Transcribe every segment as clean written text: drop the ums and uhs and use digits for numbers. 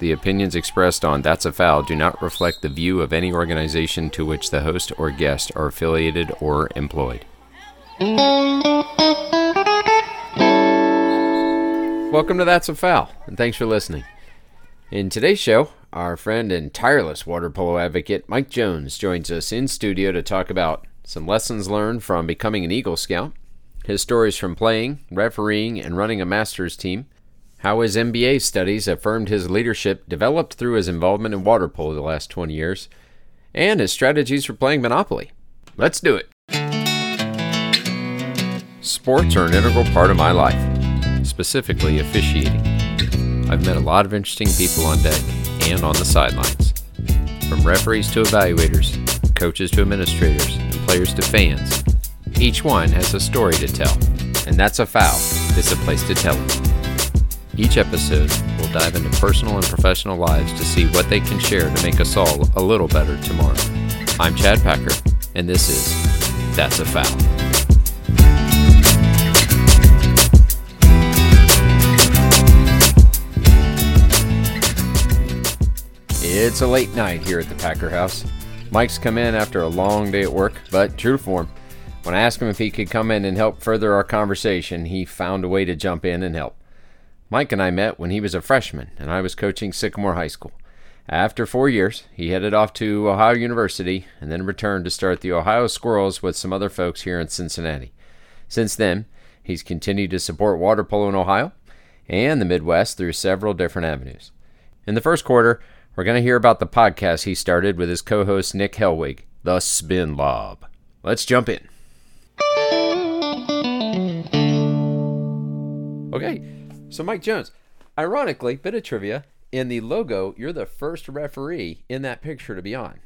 The opinions expressed on That's a Foul do not reflect the view of any organization to which the host or guest are affiliated or employed. Welcome to That's a Foul, and thanks for listening. In today's show, our friend and tireless water polo advocate Mike Jones joins us in studio to talk about some lessons learned from becoming an Eagle Scout, his stories from playing, refereeing, and running a master's team, how his MBA studies affirmed his leadership developed through his involvement in water polo the last 20 years, and his strategies for playing Monopoly. Let's do it. Sports are an integral part of my life, specifically officiating. I've met a lot of interesting people on deck and on the sidelines. From referees to evaluators, coaches to administrators, and players to fans, each one has a story to tell, and That's a Foul. It's a place to tell it. Each episode, we'll dive into personal and professional lives to see what they can share to make us all a little better tomorrow. I'm Chad Packer, and this is That's a Foul. It's a late night here at the Packer house. Mike's come in after a long day at work, but true to form, when I asked him if he could come in and help further our conversation, he found a way to jump in and help. Mike and I met when he was a freshman, and I was coaching Sycamore High School. After 4 years, he headed off to Ohio University and then returned to start the Ohio Squirrels with some other folks here in Cincinnati. Since then, he's continued to support water polo in Ohio and the Midwest through several different avenues. In the first quarter, we're going to hear about the podcast he started with his co-host Nick Helwig, The Spin Lob. Let's jump in. Okay. So, Mike Jones, ironically, bit of trivia, in the logo, you're the first referee in that picture to be on.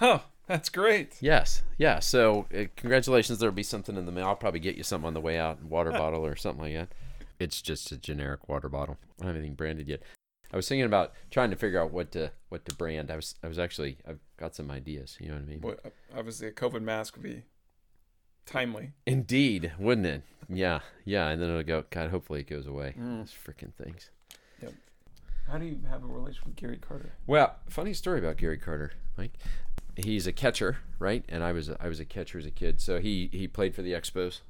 Oh, that's great. Yes. Yeah. So, congratulations. There'll be something in the mail. I'll probably get you something on the way out, water bottle or something like that. It's just a generic water bottle. I don't have anything branded yet. I was thinking about trying to figure out what to brand. I was actually, I've got some ideas. You know what I mean? Well, obviously, a COVID mask would be timely. Indeed, wouldn't it? Yeah, yeah, and then it'll go, God, hopefully it goes away. Those freaking things. Yep. How do you have a relation with Gary Carter? Well, funny story about Gary Carter, Mike. He's a catcher, right? And I was a catcher as a kid. So he played for the Expos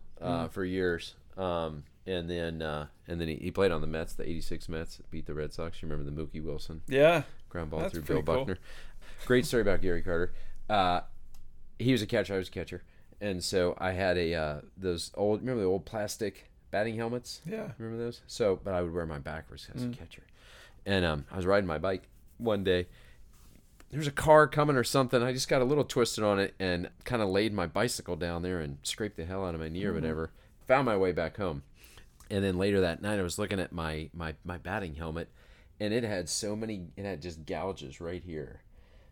for years. And then he played on the Mets, the 86 Mets, beat the Red Sox. You remember the Mookie Wilson? Yeah. Ground ball through Bill Buckner. Cool. Great story about Gary Carter. He was a catcher, I was a catcher. And so I had a remember the old plastic batting helmets? Yeah. Remember those? So, but I would wear mine backwards as a catcher. And I was riding my bike one day. There was a car coming or something. I just got a little twisted on it and kind of laid my bicycle down there and scraped the hell out of my knee or whatever. Found my way back home. And then later that night, I was looking at my batting helmet, and it had just gouges right here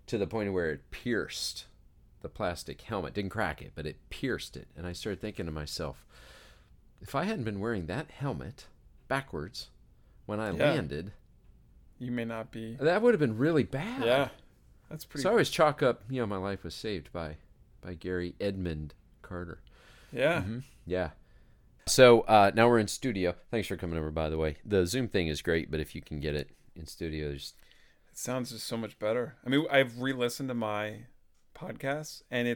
to the point where it pierced the plastic helmet. Didn't crack it, but it pierced it. And I started thinking to myself, if I hadn't been wearing that helmet backwards when I landed, you may not be. That would have been really bad. Yeah, that's pretty. So I always chalk up, you know, my life was saved by Gary Edmund Carter. Yeah, yeah. So now we're in studio. Thanks for coming over, by the way. The Zoom thing is great, but if you can get it in studio, it sounds just so much better. I mean, I've re-listened to my podcasts, and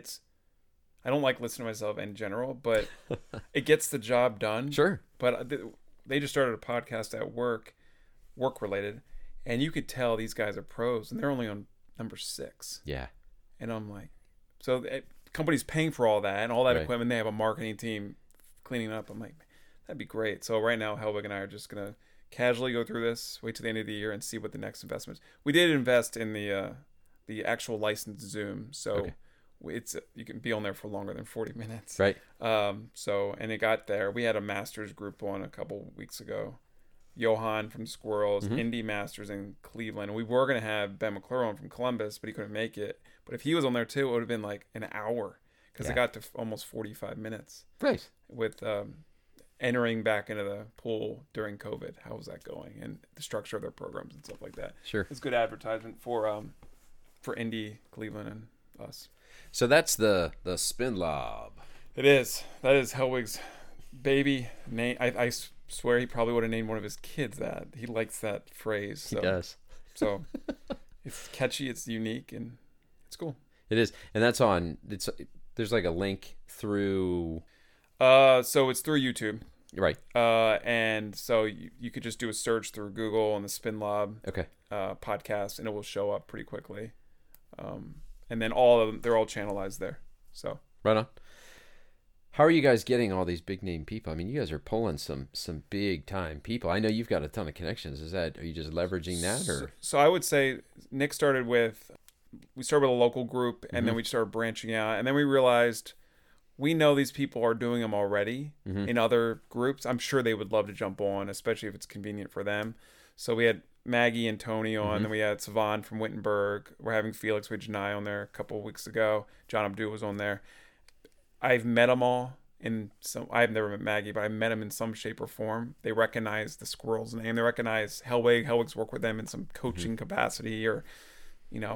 I don't like listening to myself in general, but it gets the job done. Sure. But they just started a podcast at work related, and you could tell these guys are pros, and they're only on number 6. Yeah. And I'm like, so company's paying for all that and all that equipment. They have a marketing team cleaning up. I'm like, that'd be great. So right now, Helwig and I are just gonna casually go through this, wait till the end of the year, and see what the next investment is. We did invest in the actual licensed Zoom, so it's, you can be on there for longer than 40 minutes, right? So, and it got there. We had a masters group on a couple weeks ago. Johan from Squirrels, Indy Masters in Cleveland. We were going to have Ben McClure from Columbus, but he couldn't make it. But if he was on there too, it would have been like an hour, because it got to almost 45 minutes. Right. With entering back into the pool during COVID, how was that going, and the structure of their programs and stuff like that. Sure, it's good advertisement for Indy, Cleveland, and us. So that's the Spin Lob. It is. That is Helwig's baby name. I swear he probably would have named one of his kids that. He likes that phrase. So. He does. So it's catchy, it's unique, and it's cool. It is. And that's on, there's like a link through. So it's through YouTube. Right. And so you could just do a search through Google on the Spin Lob podcast, and it will show up pretty quickly. And then all of them, they're all channelized there. So right on. How are you guys getting all these big name people? I mean, you guys are pulling some big time people. I know you've got a ton of connections. Are you just leveraging that, or? So I would say Nick started with a local group, and then we started branching out, and then we realized we know these people are doing them already in other groups. I'm sure they would love to jump on, especially if it's convenient for them. So we had Maggie and Tony on, then we had Savan from Wittenberg. We're having Felix with Janai on there a couple of weeks ago. John Abdul was on there. I've met them all I've never met Maggie, but I met them in some shape or form. They recognize the Squirrels name. They recognize Helwig's work with them in some coaching capacity, or,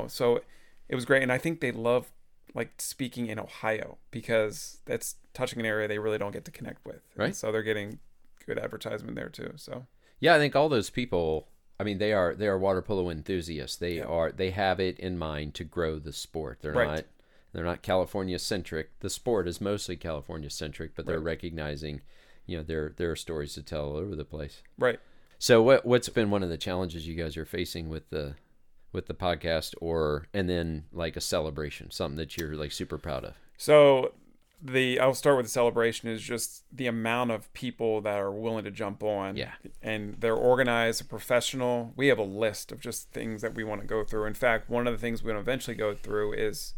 so it was great. And I think they love like speaking in Ohio, because that's touching an area they really don't get to connect with. Right. And so they're getting good advertisement there too. So, yeah, I think all those people, I mean, they are water polo enthusiasts. They have it in mind to grow the sport. They're not California-centric. The sport is mostly California-centric, but they're recognizing, there are stories to tell all over the place. Right. So what's been one of the challenges you guys are facing with the podcast, and then like a celebration, something that you're like super proud of? So I'll start with the celebration is just the amount of people that are willing to jump on. Yeah. And they're organized and professional. We have a list of just things that we want to go through. In fact, one of the things we're going to eventually go through is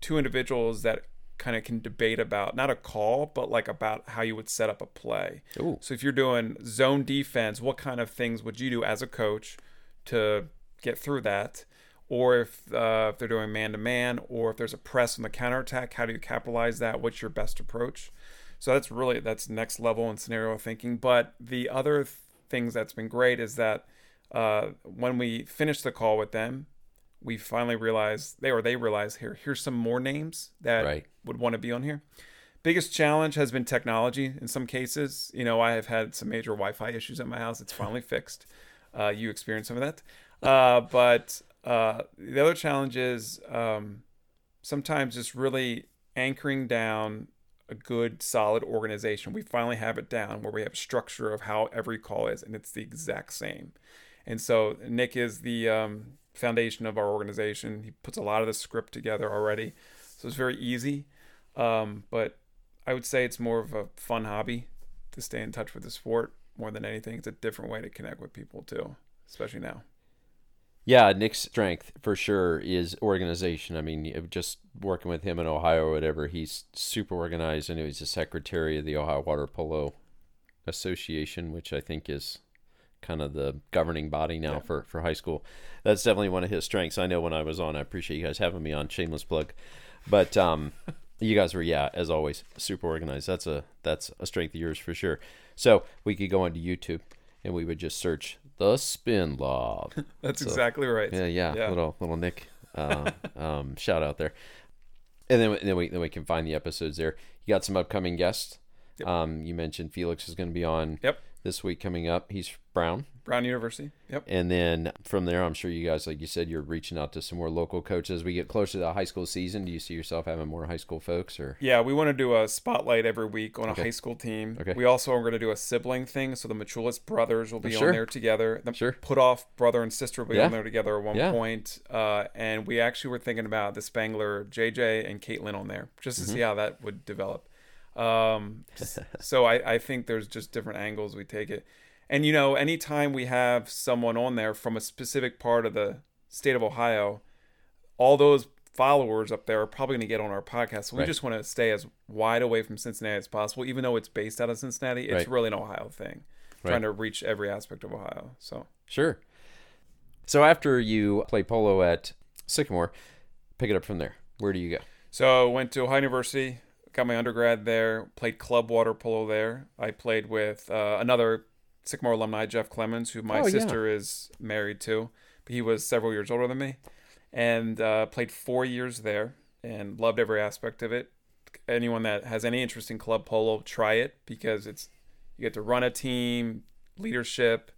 two individuals that kind of can debate about, not a call, but like about how you would set up a play. Ooh. So if you're doing zone defense, what kind of things would you do as a coach to get through that? Or if they're doing man-to-man, or if there's a press on the counterattack, how do you capitalize that? What's your best approach? So that's next level in scenario thinking. But the other things that's been great is that when we finish the call with them, we finally realized they realized here's some more names that would want to be on here. Biggest challenge has been technology in some cases. I have had some major Wi-Fi issues at my house. It's finally fixed. You experienced some of that. But the other challenge is sometimes just really anchoring down a good, solid organization. We finally have it down where we have a structure of how every call is, and it's the exact same. And so Nick is the foundation of our organization. He puts a lot of the script together already, so it's very easy, but I would say it's more of a fun hobby to stay in touch with the sport more than anything. It's a different way to connect with people too, especially now. Yeah, Nick's strength for sure is organization. I mean, just working with him in Ohio or whatever, he's super organized, and he's the secretary of the Ohio Water Polo Association, which I think is kind of the governing body now for high school. That's definitely one of his strengths. I know when I was on, I appreciate you guys having me on, shameless plug, but you guys were, as always, super organized. That's a strength of yours for sure. So we could go onto YouTube and we would just search The Spin Lob. That's exactly right. Yeah. Little Nick shout out there. And then we can find the episodes there. You got some upcoming guests. Yep. You mentioned Felix is going to be on. Yep. This week coming up, he's Brown University. Yep. And then from there, I'm sure you guys, like you said, you're reaching out to some more local coaches. We get closer to the high school season. Do you see yourself having more high school folks, or? Yeah, we want to do a spotlight every week on a high school team. Okay. We also are going to do a sibling thing, so the Machulis brothers will be on there together. The Putoff brother and sister will be on there together at one point. And we actually were thinking about the Spangler, JJ, and Caitlin on there, just to see how that would develop. So I think there's just different angles we take it. And, anytime we have someone on there from a specific part of the state of Ohio, all those followers up there are probably going to get on our podcast. So we just want to stay as wide away from Cincinnati as possible, even though it's based out of Cincinnati. It's really an Ohio thing, trying to reach every aspect of Ohio. So sure. So after you play polo at Sycamore, pick it up from there. Where do you go? So I went to Ohio University. Got my undergrad there, played club water polo there. I played with another Sycamore alumni, Jeff Clemens, who my sister is married to. But he was several years older than me, and played 4 years there and loved every aspect of it. Anyone that has any interest in club polo, try it, because you get to run a team, leadership.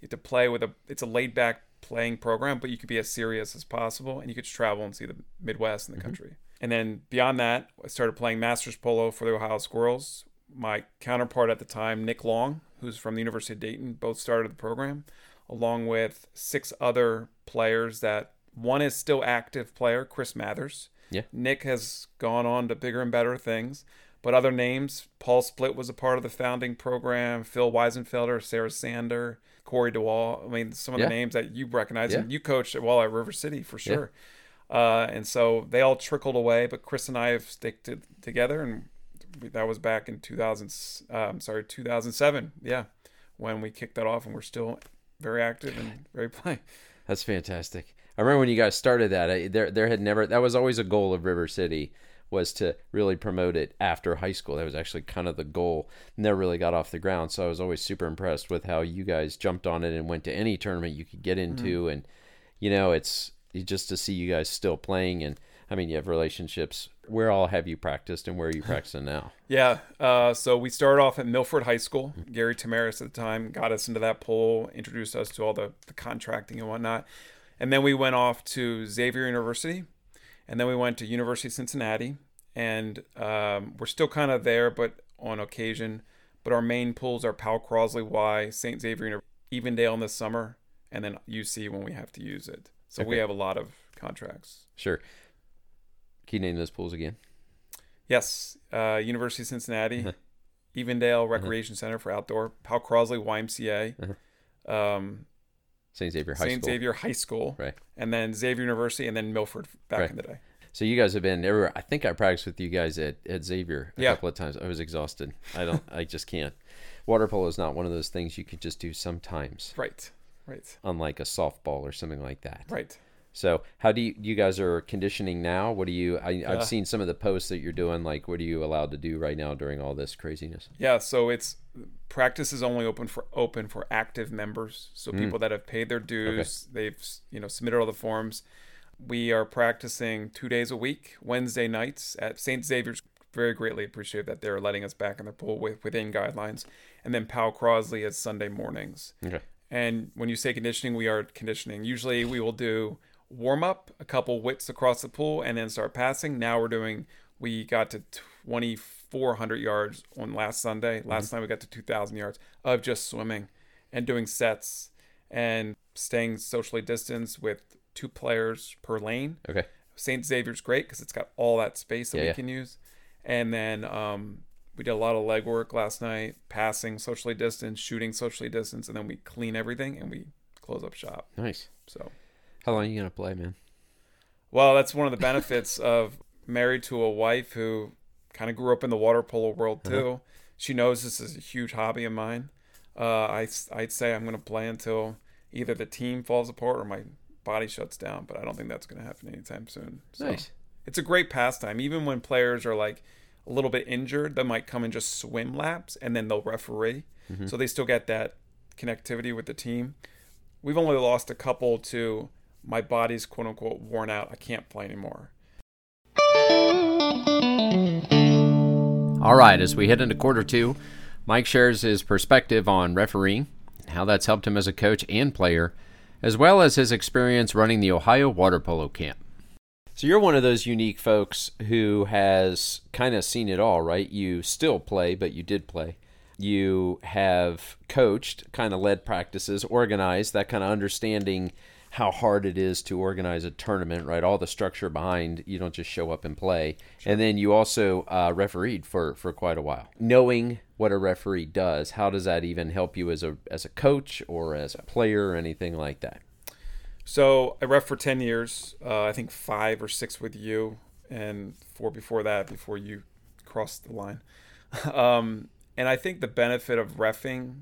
You get to play it's a laid back playing program, but you could be as serious as possible, and you could travel and see the Midwest and the country. And then beyond that, I started playing Masters Polo for the Ohio Squirrels. My counterpart at the time, Nick Long, who's from the University of Dayton, both started the program, along with six other players that one is still active player, Chris Mathers. Yeah. Nick has gone on to bigger and better things. But other names, Paul Splitt was a part of the founding program, Phil Weisenfelder, Sarah Sander, Corey DeWall. I mean, some of the names that you recognize. Yeah. And you coached at River City for sure. Yeah. And so they all trickled away, but Chris and I have sticked together. And that was back in 2007. Yeah, when we kicked that off, and we're still very active and very playing. That's fantastic. I remember when you guys started that, that was always a goal of River City, was to really promote it after high school. That was actually kind of the goal. Never really got off the ground. So I was always super impressed with how you guys jumped on it and went to any tournament you could get into. Mm-hmm. And, it's just to see you guys still playing. And I mean, you have relationships. Where all have you practiced, and where are you practicing now? Yeah. So we started off at Milford High School. Mm-hmm. Gary Tamaris at the time got us into that pool, introduced us to all the contracting and whatnot. And then we went off to Xavier University, and then we went to University of Cincinnati, and we're still kind of there, but on occasion. But our main pools are Powell Crosley Y, St. Xavier University, Evendale in the summer, and then UC when we have to use it. So we have a lot of contracts. Sure. Can you name those pools again? Yes. University of Cincinnati, Evendale Recreation Center for outdoor, Powell Crosley YMCA, St. Xavier High School, right? And then Xavier University, and then Milford back in the day. So you guys have been everywhere. I think I practiced with you guys at Xavier a couple of times. I was exhausted. I just can't. Water polo is not one of those things you can just do sometimes. Right. Unlike a softball or something like that. Right. So how do you guys are conditioning now? What do you, I've seen some of the posts that you're doing, like what are you allowed to do right now during all this craziness? Yeah, so practice is only open for active members. So people that have paid their dues, they've submitted all the forms. We are practicing 2 days a week, Wednesday nights at St. Xavier's. Very greatly appreciate that they're letting us back in the pool within guidelines. And then Powell Crosley is Sunday mornings. Okay. And when you say conditioning, we are conditioning. Usually we will do warm up, a couple whips across the pool, and then start passing. Now we got to 2,400 yards on last Sunday. Last night we got to 2,000 yards of just swimming and doing sets and staying socially distanced with 2 players per lane. Okay. St. Xavier's great because it's got all that space that we can use. And then we did a lot of leg work last night, passing socially distanced, shooting socially distanced, and then we clean everything and we close up shop. Nice. So. How long are you going to play, man? Well, that's one of the benefits of married to a wife who kind of grew up in the water polo world, too. Uh-huh. She knows this is a huge hobby of mine. I'd say I'm going to play until either the team falls apart or my body shuts down, but I don't think that's going to happen anytime soon. So nice. It's a great pastime. Even when players are like a little bit injured, they might come and just swim laps, and then they'll referee. Mm-hmm. So they still get that connectivity with the team. We've only lost a couple to... my body's quote unquote worn out. I can't play anymore. All right, as we head into quarter two, Mike shares his perspective on refereeing and how that's helped him as a coach and player, as well as his experience running the Ohio Water Polo Camp. So you're one of those unique folks who has kind of seen it all, right? You still play, but you did play. You have coached, kind of led practices, organized, that kind of understanding how hard it is to organize a tournament, right? All the structure behind, you don't just show up and play. Sure. And then you also refereed for quite a while. Knowing what a referee does, how does that even help you as a coach or as a player or anything like that? So I ref for 10 years, I think 5 or 6 with you, and 4 before that, before you crossed the line. And I think the benefit of reffing,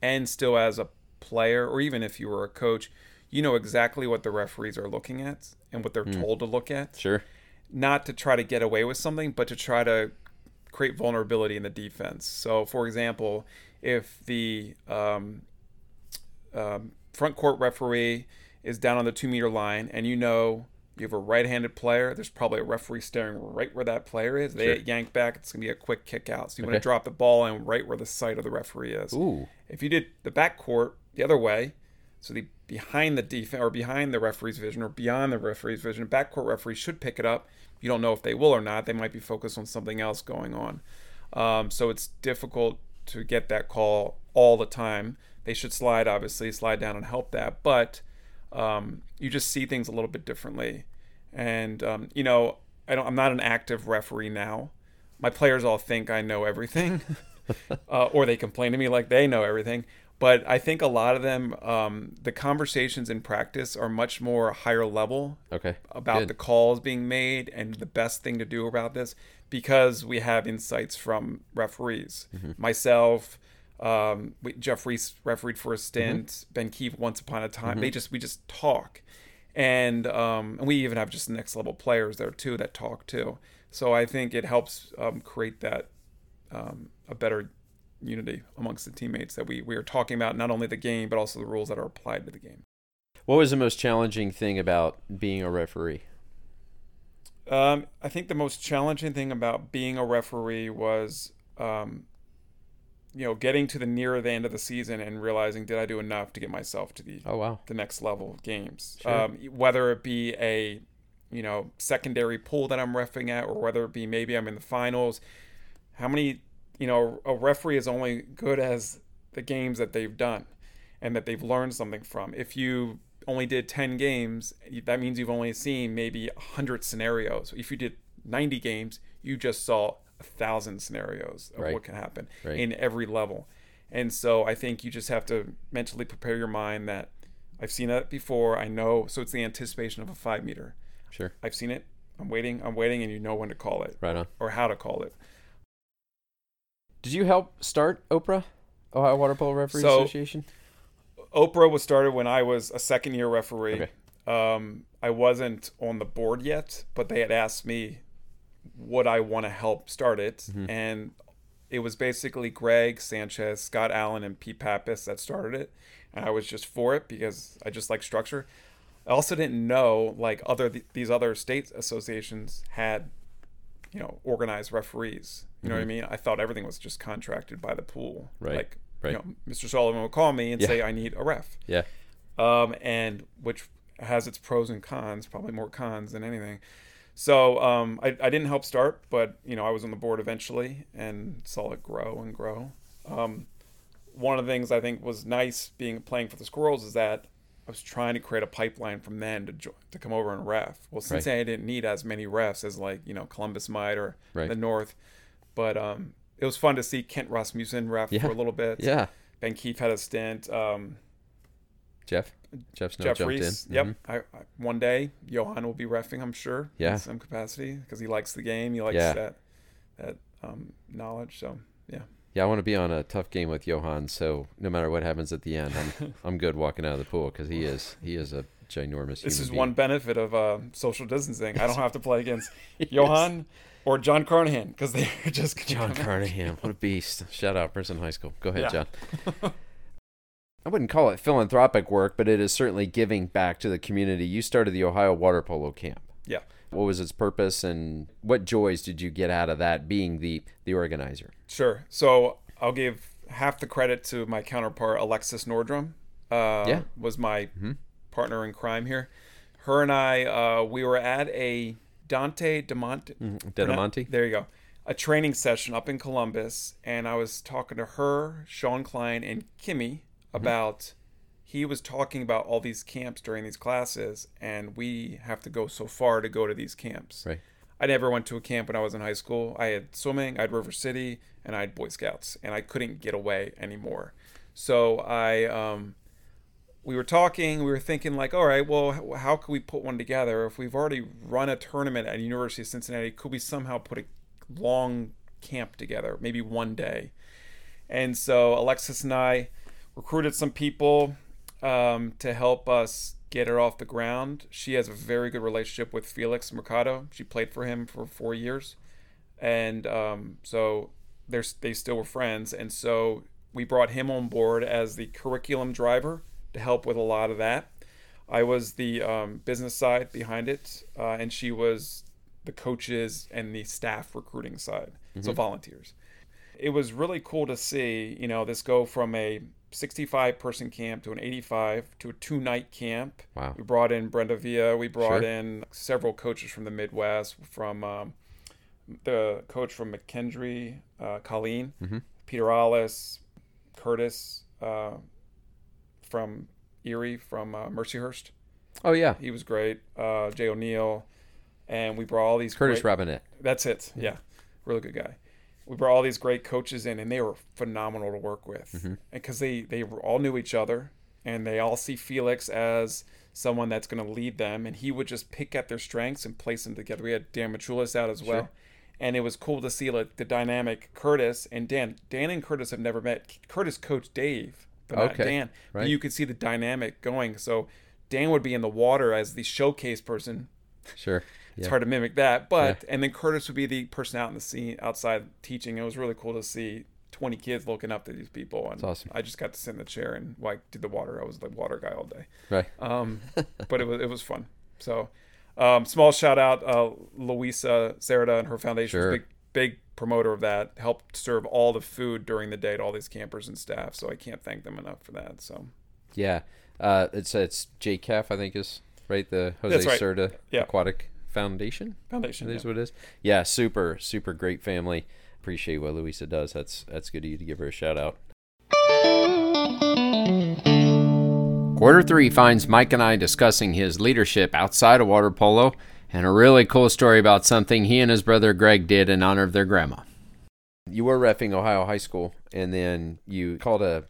and still as a player, or even if you were a coach, you know exactly what the referees are looking at and what they're told to look at. Sure. Not to try to get away with something, but to try to create vulnerability in the defense. So, for example, if the front court referee is down on the 2-meter line and you have a right-handed player, there's probably a referee staring right where that player is. They yank back, it's going to be a quick kick out. So you want to drop the ball in right where the sight of the referee is. Ooh. If you did the back court the other way, So the behind the defense or behind the referee's vision or beyond the referee's vision, a backcourt referee should pick it up. You don't know if they will or not. They might be focused on something else going on. So it's difficult to get that call all the time. They should slide, obviously, slide down and help that. But you just see things a little bit differently. And, you know, I'm not an active referee now. My players all think I know everything or they complain to me like they know everything. But I think a lot of them, the conversations in practice are much more higher level about the calls being made and the best thing to do about this, because we have insights from referees. Mm-hmm. Myself, Jeff Reese refereed for a stint, mm-hmm. Ben Keith once upon a time. Mm-hmm. We just talk. And we even have just next level players there too that talk too. So I think it helps create that a better unity amongst the teammates that we are talking about, not only the game, but also the rules that are applied to the game. What was the most challenging thing about being a referee? I think the most challenging thing about being a referee was, getting to the nearer the end of the season and realizing, did I do enough to get myself to the the next level of games? Sure. Whether it be a secondary pool that I'm reffing at, or whether it be maybe I'm in the finals. How many, a referee is only good as the games that they've done and that they've learned something from. If you only did 10 games, that means you've only seen maybe 100 scenarios. If you did 90 games, you just saw 1,000 scenarios of what can happen in every level. And so I think you just have to mentally prepare your mind that I've seen that before. I know. So it's the anticipation of a 5-meter. Sure. I've seen it. I'm waiting, and you know when to call it. Right on. Or how to call it. Did you help start OPRAH, Ohio Water Polo Referees Association? OPRAH was started when I was a second-year referee. Okay. I wasn't on the board yet, but they had asked me would I want to help start it. Mm-hmm. And it was basically Greg, Sanchez, Scott Allen, and Pete Pappas that started it. And I was just for it because I just like structure. I also didn't know these other state associations had organized referees. You know mm-hmm. what I mean? I thought everything was just contracted by the pool. Right. Mr. Sullivan would call me and say, I need a ref. Yeah. And which has its pros and cons, probably more cons than anything. So I didn't help start, but, I was on the board eventually and saw it grow and grow. One of the things I think was nice playing for the Squirrels is that I was trying to create a pipeline from them to come over and ref. Well, Cincinnati didn't need as many refs as Columbus might or the North, but it was fun to see Kent Rasmussen ref for a little bit. Yeah, Ben Keith had a stint. Jeff Snow jumped Reese. In. Yep. Mm-hmm. I one day Johan will be reffing, I'm sure. Yeah. In some capacity because he likes the game. He likes that knowledge. So yeah. Yeah, I want to be on a tough game with Johan, so no matter what happens at the end, I'm good walking out of the pool because he is a ginormous. This is one benefit of social distancing. I don't have to play against Johan or John Carnahan because they're just John Carnahan. What a beast! Shout out, Princeton High School. Go ahead, John. I wouldn't call it philanthropic work, but it is certainly giving back to the community. You started the Ohio Water Polo Camp. Yeah. What was its purpose, and what joys did you get out of that being the organizer? Sure. So I'll give half the credit to my counterpart, Alexis Nordrum, was my partner in crime here. Her and I, we were at a Dante DeMonte. There you go. A training session up in Columbus, and I was talking to her, Sean Klein, and Kimmy about he was talking about all these camps during these classes, and we have to go so far to go to these camps. Right. I never went to a camp when I was in high school. I had swimming, I had River City, and I had Boy Scouts, and I couldn't get away anymore. So we were talking, we were thinking all right, well, how could we put one together? If we've already run a tournament at University of Cincinnati, could we somehow put a long camp together, maybe one day? And so Alexis and I recruited some people to help us get her off the ground. She has a very good relationship with Felix Mercado. She played for him for 4 years. And so they still were friends. And so we brought him on board as the curriculum driver to help with a lot of that. I was the business side behind it, and she was the coaches and the staff recruiting side, so volunteers. It was really cool to see, this go from a 65-person camp to an 85 to a 2-night camp. Wow. We brought in Brenda Villa. We brought in several coaches from the Midwest, from the coach from McKendree, Colleen, Peter Allis, Curtis from Erie, from Mercyhurst. Oh, yeah. He was great. Jay O'Neill. And we brought all these Curtis Robinette. That's it. Yeah. Really good guy. We brought all these great coaches in, and they were phenomenal to work with because they all knew each other, and they all see Felix as someone that's going to lead them, and he would just pick at their strengths and place them together. We had Dan Machulis out as well, and it was cool to see like the dynamic Curtis and Dan. Dan and Curtis have never met. Curtis coached Dave, but not Dan. Right. But you could see the dynamic going. So Dan would be in the water as the showcase person. It's hard to mimic that, but and then Curtis would be the person out in the scene outside teaching. It was really cool to see 20 kids looking up to these people, and that's awesome. I just got to sit in the chair and like do the water. I was the water guy all day, right? But it was fun. So, small shout out Louisa Serda and her foundation, big promoter of that, helped serve all the food during the day to all these campers and staff. So I can't thank them enough for that. So, yeah, it's JCAF, I think is right. The Jose Serda Aquatic Foundation. That's what it is. Yeah, super, super great family. Appreciate what Louisa does. That's good of you to give her a shout out. Quarter three finds Mike and I discussing his leadership outside of water polo and a really cool story about something he and his brother Greg did in honor of their grandma. You were reffing Ohio High School, and then you called a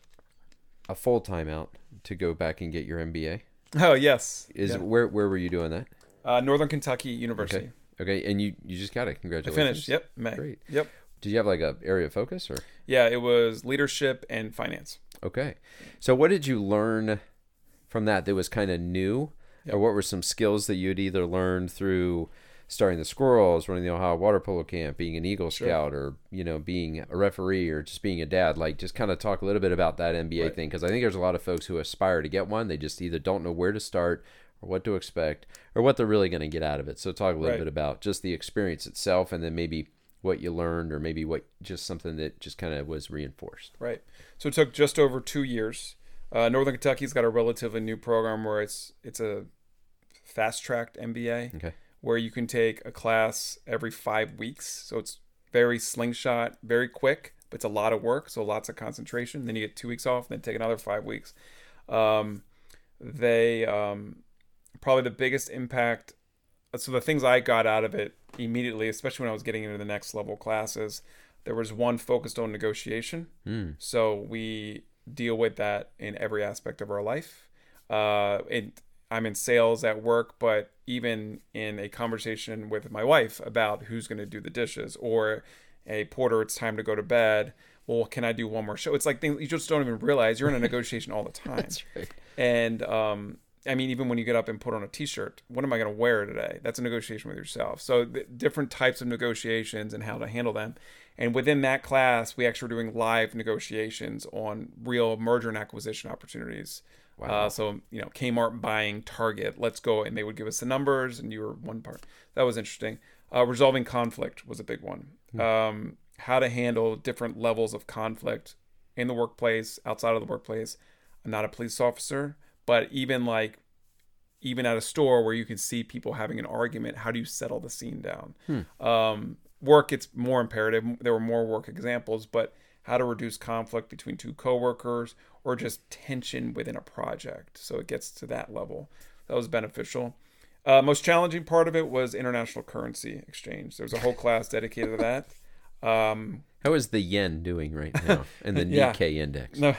full timeout to go back and get your MBA. Oh yes. Where were you doing that? Northern Kentucky University. Okay. And you just got it. Congratulations. I finished. Yep. May. Great. Yep. Did you have like a area of focus or? Yeah, it was leadership and finance. Okay. So what did you learn from that was kind of new? Or what were some skills that you'd either learned through starting the Squirrels, running the Ohio Water Polo Camp, being an Eagle Scout, or, being a referee, or just being a dad? Like, just kind of talk a little bit about that MBA thing, because I think there's a lot of folks who aspire to get one. They just either don't know where to start, or what to expect, or what they're really going to get out of it. So talk a little bit about just the experience itself, and then maybe what you learned, or maybe what just something that just kind of was reinforced. Right. So it took just over 2 years. Northern Kentucky's got a relatively new program where it's a fast-tracked MBA where you can take a class every 5 weeks. So it's very slingshot, very quick, but it's a lot of work, so lots of concentration. Then you get 2 weeks off, then take another 5 weeks. Probably the biggest impact. So the things I got out of it immediately, especially when I was getting into the next level classes, there was one focused on negotiation. So we deal with that in every aspect of our life. And I'm in sales at work, but even in a conversation with my wife about who's going to do the dishes, or a porter, it's time to go to bed. Well, can I do one more show? It's like things you just don't even realize you're in a negotiation all the time. That's right. And, I mean, even when you get up and put on a t-shirt, what am I going to wear today? That's a negotiation with yourself. So different types of negotiations and how to handle them. And within that class, we actually were doing live negotiations on real merger and acquisition opportunities. Wow. So, Kmart buying Target, let's go. And they would give us the numbers, and you were one part. That was interesting. Resolving conflict was a big one. How to handle different levels of conflict in the workplace, outside of the workplace. I'm not a police officer, but even at a store where you can see people having an argument, how do you settle the scene down? Work, it's more imperative. There were more work examples, but how to reduce conflict between two coworkers, or just tension within a project. So it gets to that level. That was beneficial. Most challenging part of it was international currency exchange. There was a whole class dedicated to that. How is the yen doing right now and the Nikkei index? No.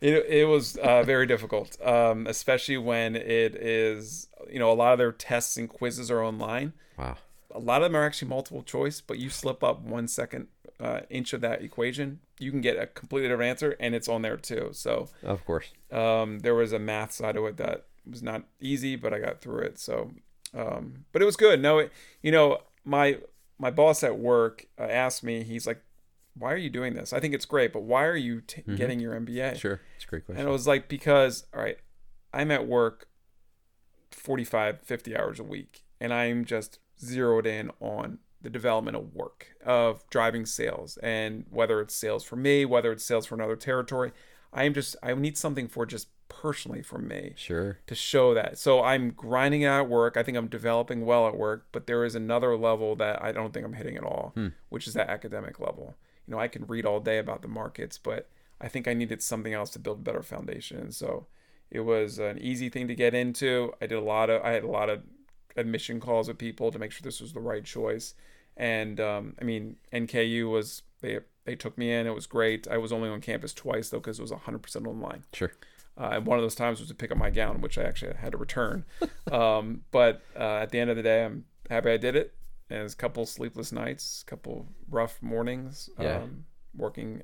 It was very difficult, especially when it is, a lot of their tests and quizzes are online. Wow. A lot of them are actually multiple choice, but you slip up 1 second inch of that equation, you can get a completely different answer, and it's on there too. So of course, there was a math side of it that was not easy, but I got through it. So, but it was good. No, my boss at work asked me, he's like, why are you doing this? I think it's great, but why are you getting your MBA? Sure. It's a great question. And I was like, because, all right, I'm at work 45, 50 hours a week, and I'm just zeroed in on the development of work, of driving sales, and whether it's sales for me, whether it's sales for another territory, I need something for just personally for me. Sure. To show that. So I'm grinding out at work. I think I'm developing well at work, but there is another level that I don't think I'm hitting at all, which is that academic level. You know, I can read all day about the markets, but I think I needed something else to build a better foundation. And so it was an easy thing to get into. I had a lot of admission calls with people to make sure this was the right choice. And NKU was, they took me in. It was great. I was only on campus twice though, because it was 100% online. Sure. And one of those times was to pick up my gown, which I actually had to return. At the end of the day, I'm happy I did it. And it was a couple sleepless nights, a couple rough mornings, working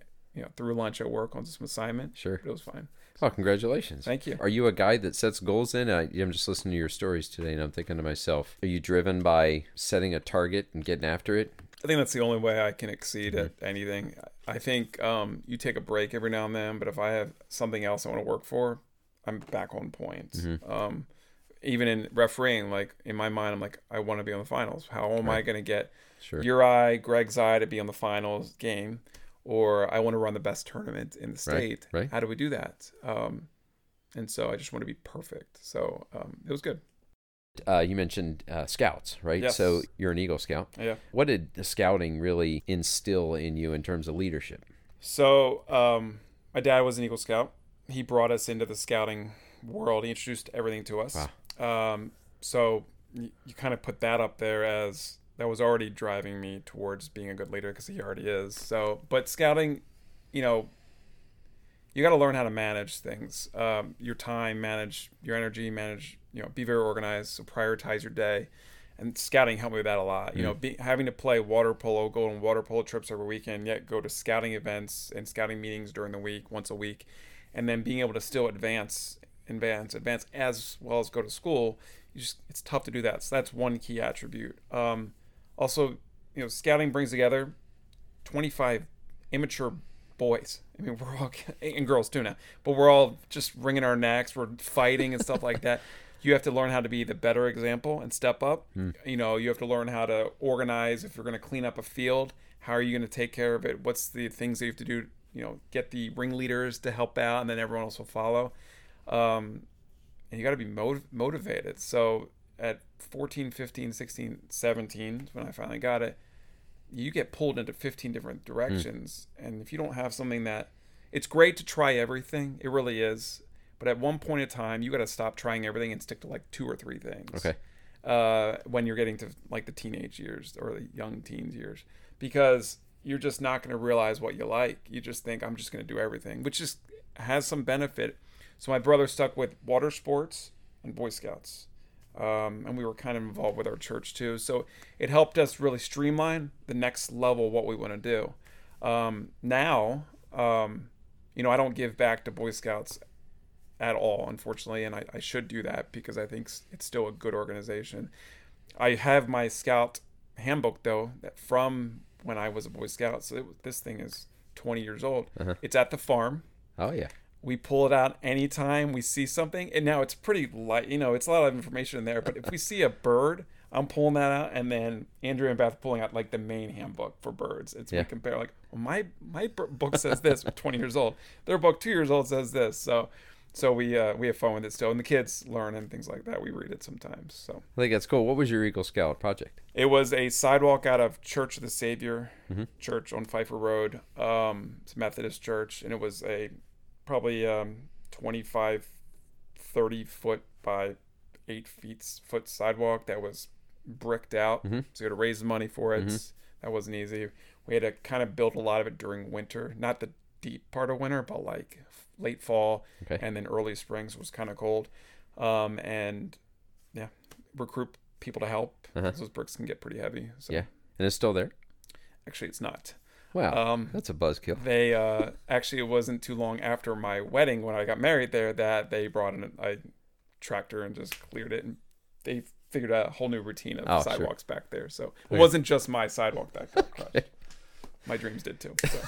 through lunch at work on some assignment. Sure. But it was fine. Oh, congratulations. Thank you. Are you a guy that sets goals in? I'm just listening to your stories today, and I'm thinking to myself, are you driven by setting a target and getting after it? I think that's the only way I can exceed at anything. I think you take a break every now and then, but if I have something else I want to work for, I'm back on point. Mm-hmm. Even in refereeing, like in my mind, I'm like, I want to be on the finals. How am I going to get your eye, Greg's eye to be on the finals game? Or I want to run the best tournament in the state. Right. How do we do that? And so I just want to be perfect. So it was good. You mentioned scouts, right? Yes. So you're an Eagle Scout. Yeah. What did the scouting really instill in you in terms of leadership? So my dad was an Eagle Scout. He brought us into the scouting world. He introduced everything to us. Wow. So you kind of put that up there as... that was already driving me towards being a good leader because he already is. So, but scouting, you got to learn how to manage things, your time, manage your energy, manage, be very organized. So prioritize your day, and scouting helped me with that a lot. Mm-hmm. Having to play water polo, go on water polo trips every weekend, yet go to scouting events and scouting meetings during the week, once a week, and then being able to still advance as well as go to school. It's tough to do that. So that's one key attribute. Also, scouting brings together 25 immature boys. I mean, we're all, and girls too now, but we're all just wringing our necks. We're fighting and stuff like that. You have to learn how to be the better example and step up. Mm. You have to learn how to organize. If you're going to clean up a field, how are you going to take care of it? What's the things that you have to do, get the ringleaders to help out, and then everyone else will follow. And you got to be motivated. So at 14, 15, 16, 17, when I finally got it, you get pulled into 15 different directions. Mm. And if you don't have something that, it's great to try everything. It really is. But at one point in time, you got to stop trying everything and stick to like two or three things. Okay. When you're getting to like the teenage years or the young teens years, because you're just not going to realize what you like. You just think, I'm just going to do everything, which just has some benefit. So my brother stuck with water sports and Boy Scouts. And we were kind of involved with our church too. So it helped us really streamline the next level, what we want to do. I don't give back to Boy Scouts at all, unfortunately. And I should do that because I think it's still a good organization. I have my Scout handbook though, that from when I was a Boy Scout. So this thing is 20 years old. Uh-huh. It's at the farm. Oh yeah. We pull it out anytime we see something. And now it's pretty light. It's a lot of information in there. But if we see a bird, I'm pulling that out. And then Andrea and Beth are pulling out, like, the main handbook for birds. We compare, like, well, my book says this. We're 20 years old. Their book, 2 years old, says this. So we have fun with it still. And the kids learn and things like that. We read it sometimes. So I think that's cool. What was your Eagle Scout project? It was a sidewalk out of Church of the Savior Church on Pfeiffer Road. It's a Methodist church. And it was a... probably 25, 30 foot by 8 foot sidewalk that was bricked out. Mm-hmm. So you had to raise money for it. Mm-hmm. That wasn't easy. We had to kind of build a lot of it during winter, not the deep part of winter, but like late fall and then early spring. So it was kind of cold. Recruit people to help. Uh-huh. Those bricks can get pretty heavy. So. Yeah. And it's still there? Actually, it's not. Wow, that's a buzzkill. They actually, it wasn't too long after my wedding when I got married there that they brought in a tractor and just cleared it, and they figured out a whole new routine of sidewalks back there. So it wasn't just my sidewalk that got crushed. My dreams did too. So.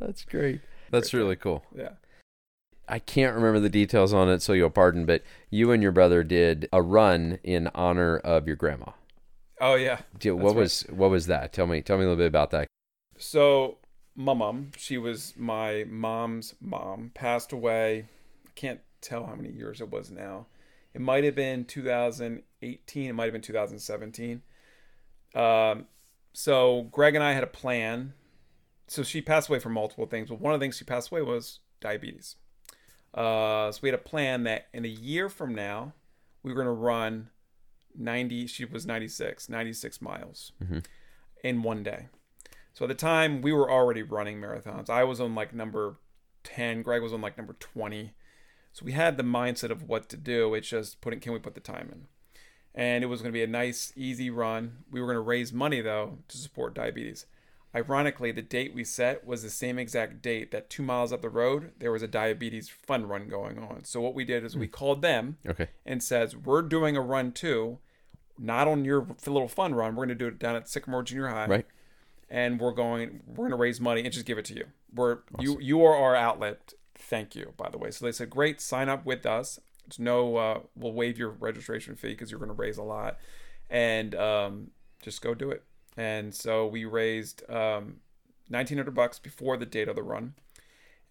That's great. That's really cool. Yeah. I can't remember the details on it, so you'll pardon, but you and your brother did a run in honor of your grandma. Oh yeah. Dude, what was that? Tell me a little bit about that. So my mom, she was my mom's mom, passed away. I can't tell how many years it was now. It might have been 2018. It might have been 2017. So Greg and I had a plan. So she passed away from multiple things, but one of the things she passed away was diabetes. So we had a plan that in a year from now, we were going to run 96 miles in one day. So at the time, we were already running marathons. I was on like number 10. Greg was on like number 20. So we had the mindset of what to do. It's just can we put the time in? And it was going to be a nice, easy run. We were going to raise money, though, to support diabetes. Ironically, the date we set was the same exact date that 2 miles up the road, there was a diabetes fun run going on. So what we did is we called them and says, we're doing a run too, not on your little fun run. We're going to do it down at Sycamore Junior High. Right. And we're going to raise money and just give it to you. You are our outlet. Thank you, by the way. So they said, great, sign up with us. It's we'll waive your registration fee because you're going to raise a lot. And just go do it. And so we raised $1,900 before the date of the run.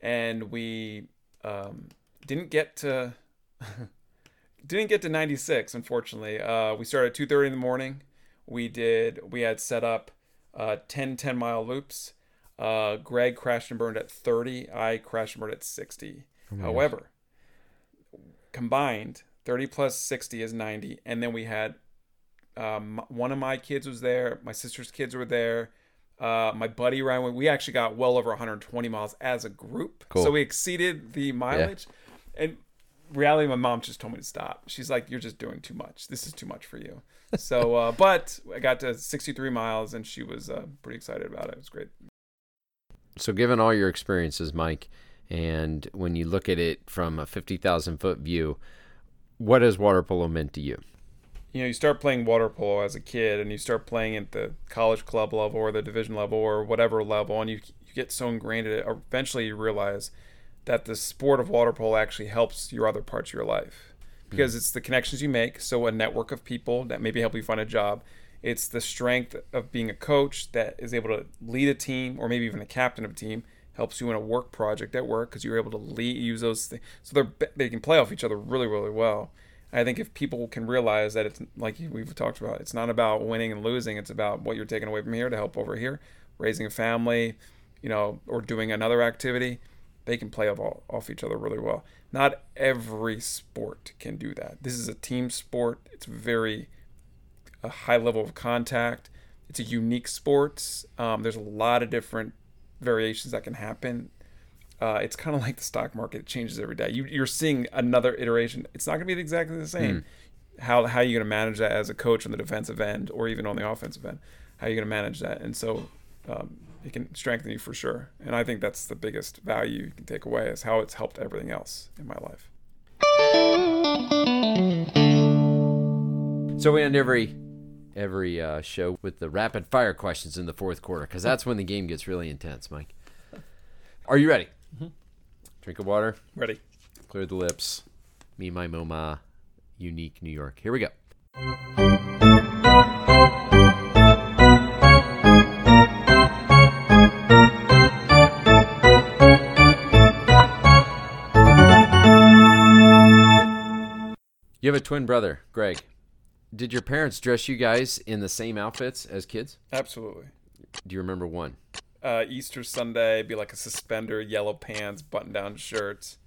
And we didn't get to 96, unfortunately. We started at 2:30 in the morning. We had set up 10 mile loops. Greg crashed and burned at 30. I crashed and burned at 60. However, combined 30 plus 60 is 90. And then we had one of my kids was there. My sister's kids were there. My buddy ran with. We actually got well over 120 miles as a group. Cool. So we exceeded the mileage. Yeah. And reality, my mom just told me to stop. She's like, you're just doing too much. This is too much for you. So, but I got to 63 miles and she was pretty excited about it. It was great. So given all your experiences, Mike, and when you look at it from a 50,000 foot view, what has water polo meant to you? You know, you start playing water polo as a kid and you start playing at the college club level or the division level or whatever level, and you get so ingrained in it, eventually you realize that the sport of water polo actually helps your other parts of your life because it's the connections you make. So a network of people that maybe help you find a job. It's the strength of being a coach that is able to lead a team or maybe even the captain of a team, helps you in a work project at work because you're able to use those things. So they can play off each other really, really well. I think if people can realize that it's like we've talked about, it's not about winning and losing. It's about what you're taking away from here to help over here, raising a family, you know, or doing another activity. They can play off each other really well. Not every sport can do that. This is a team sport. It's very a high level of contact. It's a unique sport. There's a lot of different variations that can happen. It's kind of like the stock market. It changes every day. You're seeing another iteration. It's not going to be exactly the same. How are you going to manage that as a coach on the defensive end or even on the offensive end? How are you going to manage that? And so it can strengthen you for sure. And I think that's the biggest value you can take away is how it's helped everything else in my life. So we end every show with the rapid fire questions in the fourth quarter because that's when the game gets really intense, Mike. Are you ready? Mm-hmm. Drink of water. Ready. Clear the lips. Me, my, MoMA, unique New York. Here we go. You have a twin brother, Greg. Did your parents dress you guys in the same outfits as kids? Absolutely. Do you remember one? Easter Sunday, be like a suspender, yellow pants, button-down shirts.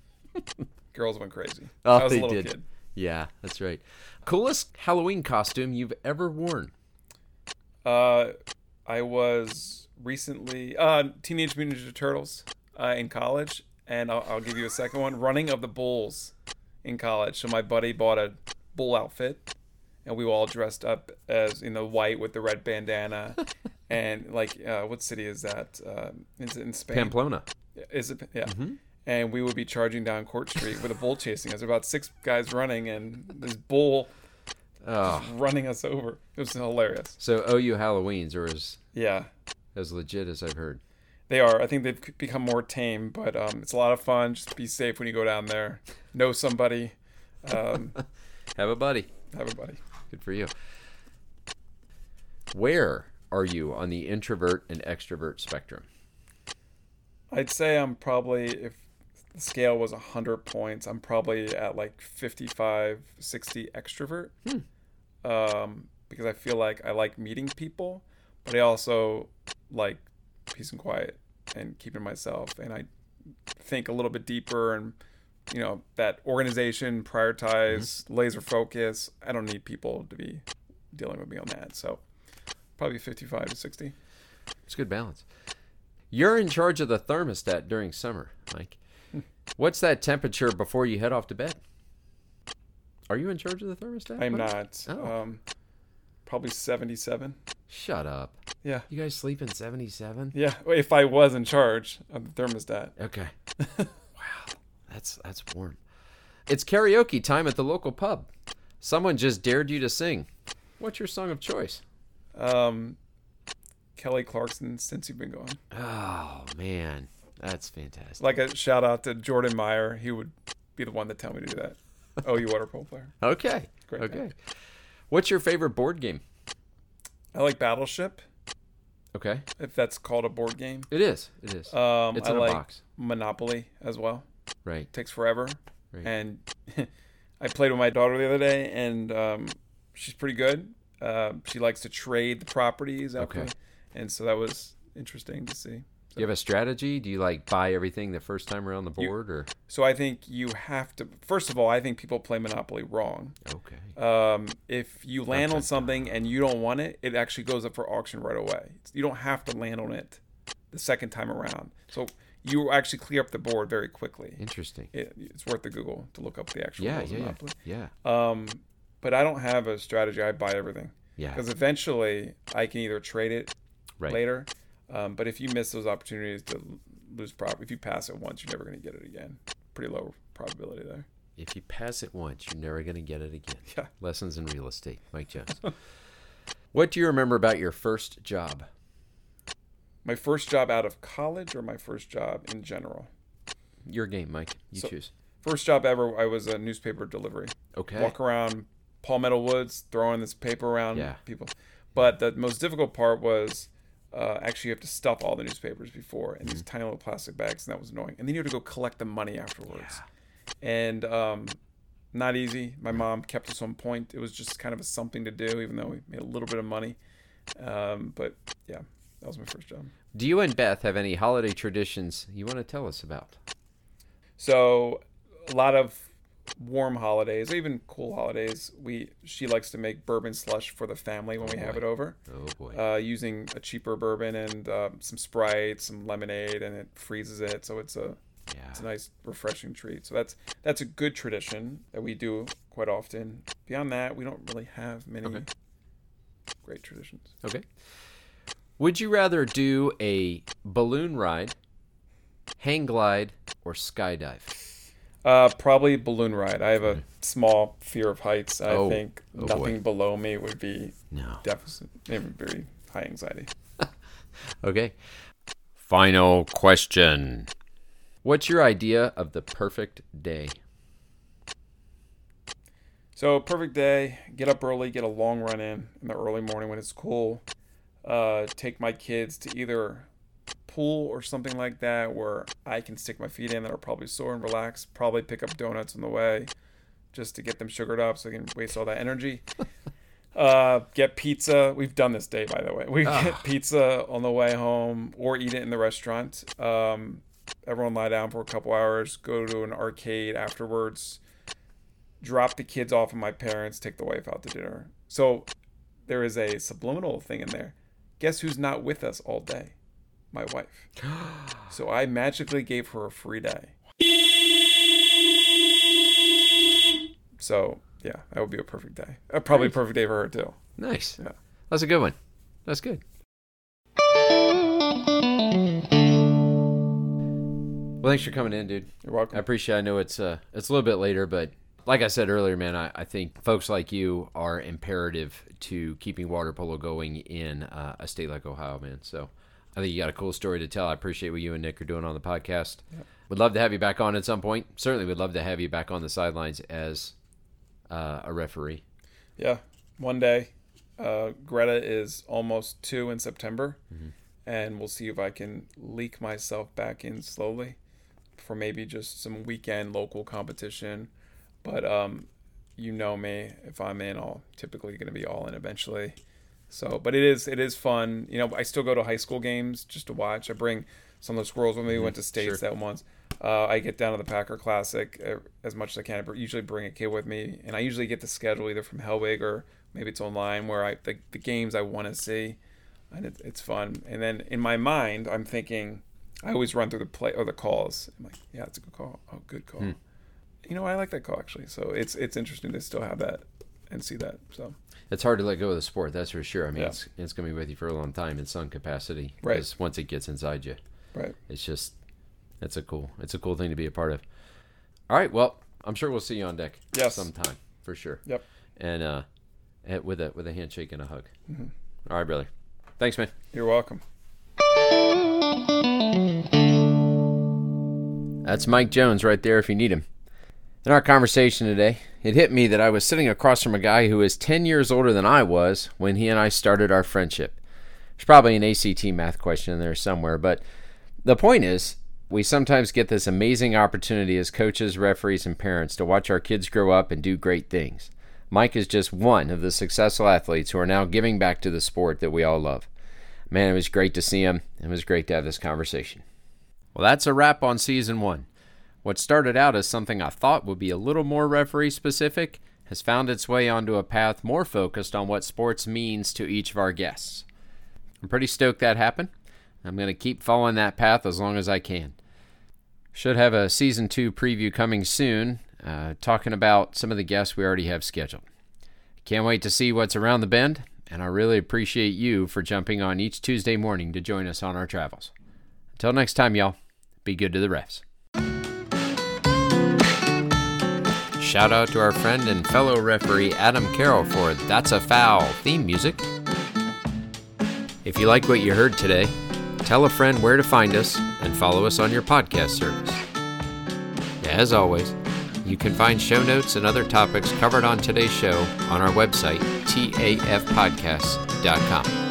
Girls went crazy. Oh, I was they a little did. Kid. Yeah, that's right. Coolest Halloween costume you've ever worn? I was recently Teenage Mutant Ninja Turtles in college, and I'll give you a second one. Running of the Bulls in college. So my buddy bought a bull outfit. And we were all dressed up as, you know, white with the red bandana. And, like, what city is that? Is it in Spain? Pamplona. Is it? Yeah. Mm-hmm. And we would be charging down Court Street with a bull chasing us. There were about six guys running, and this bull just running us over. It was hilarious. So OU Halloweens are as legit as I've heard. They are. I think they've become more tame, but it's a lot of fun. Just be safe when you go down there. Know somebody. Have a buddy. Have a buddy. Good for you. Where are you on the introvert and extrovert spectrum? I'd say I'm probably, if the scale was 100 points, I'm probably at like 55, 60 extrovert. Because I feel like I like meeting people, but I also like peace and quiet and keeping myself. And I think a little bit deeper and, you know, that organization, prioritize, laser focus. I don't need people to be dealing with me on that. So probably 55 to 60. It's a good balance. You're in charge of the thermostat during summer, Mike. What's that temperature before you head off to bed? Are you in charge of the thermostat? I'm not. Oh. Probably 77. Shut up. Yeah. You guys sleep in 77? Yeah. If I was in charge of the thermostat. Okay. Wow. That's warm. It's karaoke time at the local pub. Someone just dared you to sing. What's your song of choice? Kelly Clarkson, Since You've Been Gone. Oh, man. That's fantastic. Like a shout out to Jordan Meyer. He would be the one to tell me to do that. OU water polo player. Okay. Great. Okay. Man. What's your favorite board game? I like Battleship. Okay. If that's called a board game. It is. It is. It's in a box. Monopoly as well. Right. It takes forever. Right. And I played with my daughter the other day, and she's pretty good. She likes to trade the properties. Okay. And so that was interesting to see. Do you have a strategy? Do you like buy everything the first time around the board, or? So I think you have to. First of all, I think people play Monopoly wrong. Okay. If you land on something and you don't want it, it actually goes up for auction right away. You don't have to land on it the second time around. So you actually clear up the board very quickly. Interesting. It's worth the Google to look up the actual rules of Monopoly. Yeah. But I don't have a strategy. I buy everything. Yeah. Because eventually I can either trade it later. But if you miss those opportunities to lose profit, if you pass it once, you're never going to get it again. Pretty low probability there. If you pass it once, you're never going to get it again. Yeah. Lessons in real estate, Mike Jones. What do you remember about your first job? My first job out of college or my first job in general? Your game, Mike. You choose. First job ever, I was a newspaper delivery. Okay. Walk around Palmetto Woods, throwing this paper around people. But the most difficult part was... actually, you have to stuff all the newspapers before in these tiny little plastic bags, and that was annoying. And then you had to go collect the money afterwards. Yeah. And not easy. My mom kept us on point. It was just kind of a something to do, even though we made a little bit of money. But, yeah, that was my first job. Do you and Beth have any holiday traditions you want to tell us about? So a lot of warm holidays, even cool holidays. She likes to make bourbon slush for the family when we have it over. Oh boy! Using a cheaper bourbon and some Sprite, some lemonade, and it freezes it, so it's a nice refreshing treat. So that's a good tradition that we do quite often. Beyond that, we don't really have many great traditions. Okay. Would you rather do a balloon ride, hang glide, or skydive? Probably balloon ride. I have a small fear of heights. I think nothing below me would be deficit. It would be very high anxiety. Okay. Final question. What's your idea of the perfect day? So perfect day, get up early, get a long run in the early morning when it's cool. Take my kids to either pool or something like that where I can stick my feet in that are probably sore and relax, probably pick up donuts on the way just to get them sugared up so they can waste all that energy. Get pizza. We've done this day, by the way. We get pizza on the way home or eat it in the restaurant. Everyone lie down for a couple hours, go to an arcade afterwards, drop the kids off at my parents, take the wife out to dinner. So there is a subliminal thing in there. Guess who's not with us all day? My wife. So I magically gave her a free day. So, yeah, that would be a perfect day. Probably a perfect day for her, too. Nice. Yeah. That's a good one. That's good. Well, thanks for coming in, dude. You're welcome. I appreciate it. I know it's a little bit later, but like I said earlier, man, I think folks like you are imperative to keeping water polo going in a state like Ohio, man. So I think you got a cool story to tell. I appreciate what you and Nick are doing on the podcast. Yep. Would love to have you back on at some point. Certainly would love to have you back on the sidelines as a referee. Yeah, one day. Greta is almost 2 in September, and we'll see if I can leak myself back in slowly for maybe just some weekend local competition. But you know me, if I'm in, I'll typically going to be all in eventually. So, but it is fun. You know, I still go to high school games just to watch. I bring some of the Squirrels with me. We went to States that once. I get down to the Packer Classic as much as I can. I usually bring a kid with me, and I usually get the schedule either from Helwig or maybe it's online where the games I want to see, and it's fun. And then in my mind, I'm thinking I always run through the play or the calls. I'm like, yeah, that's a good call. Oh, good call. You know what? I like that call actually. So it's interesting to still have that and see that. So it's hard to let go of the sport, that's for sure. I mean, it's gonna be with you for a long time in some capacity. Right. Because once it gets inside you, right. It's just. It's a cool thing to be a part of. All right, well, I'm sure we'll see you on deck sometime for sure. Yep. And with a handshake and a hug. Mm-hmm. All right, brother. Thanks, man. You're welcome. That's Mike Jones right there if you need him. In our conversation today, it hit me that I was sitting across from a guy who is 10 years older than I was when he and I started our friendship. There's probably an ACT math question in there somewhere, but the point is, we sometimes get this amazing opportunity as coaches, referees, and parents to watch our kids grow up and do great things. Mike is just one of the successful athletes who are now giving back to the sport that we all love. Man, it was great to see him. It was great to have this conversation. Well, that's a wrap on season one. What started out as something I thought would be a little more referee-specific has found its way onto a path more focused on what sports means to each of our guests. I'm pretty stoked that happened. I'm going to keep following that path as long as I can. Should have a Season 2 preview coming soon, talking about some of the guests we already have scheduled. Can't wait to see what's around the bend, and I really appreciate you for jumping on each Tuesday morning to join us on our travels. Until next time, y'all, be good to the refs. Shout out to our friend and fellow referee Adam Carroll for That's a Foul theme music. If you like what you heard today, tell a friend where to find us, and follow us on your podcast service. As always, you can find show notes and other topics covered on today's show on our website, tafpodcasts.com.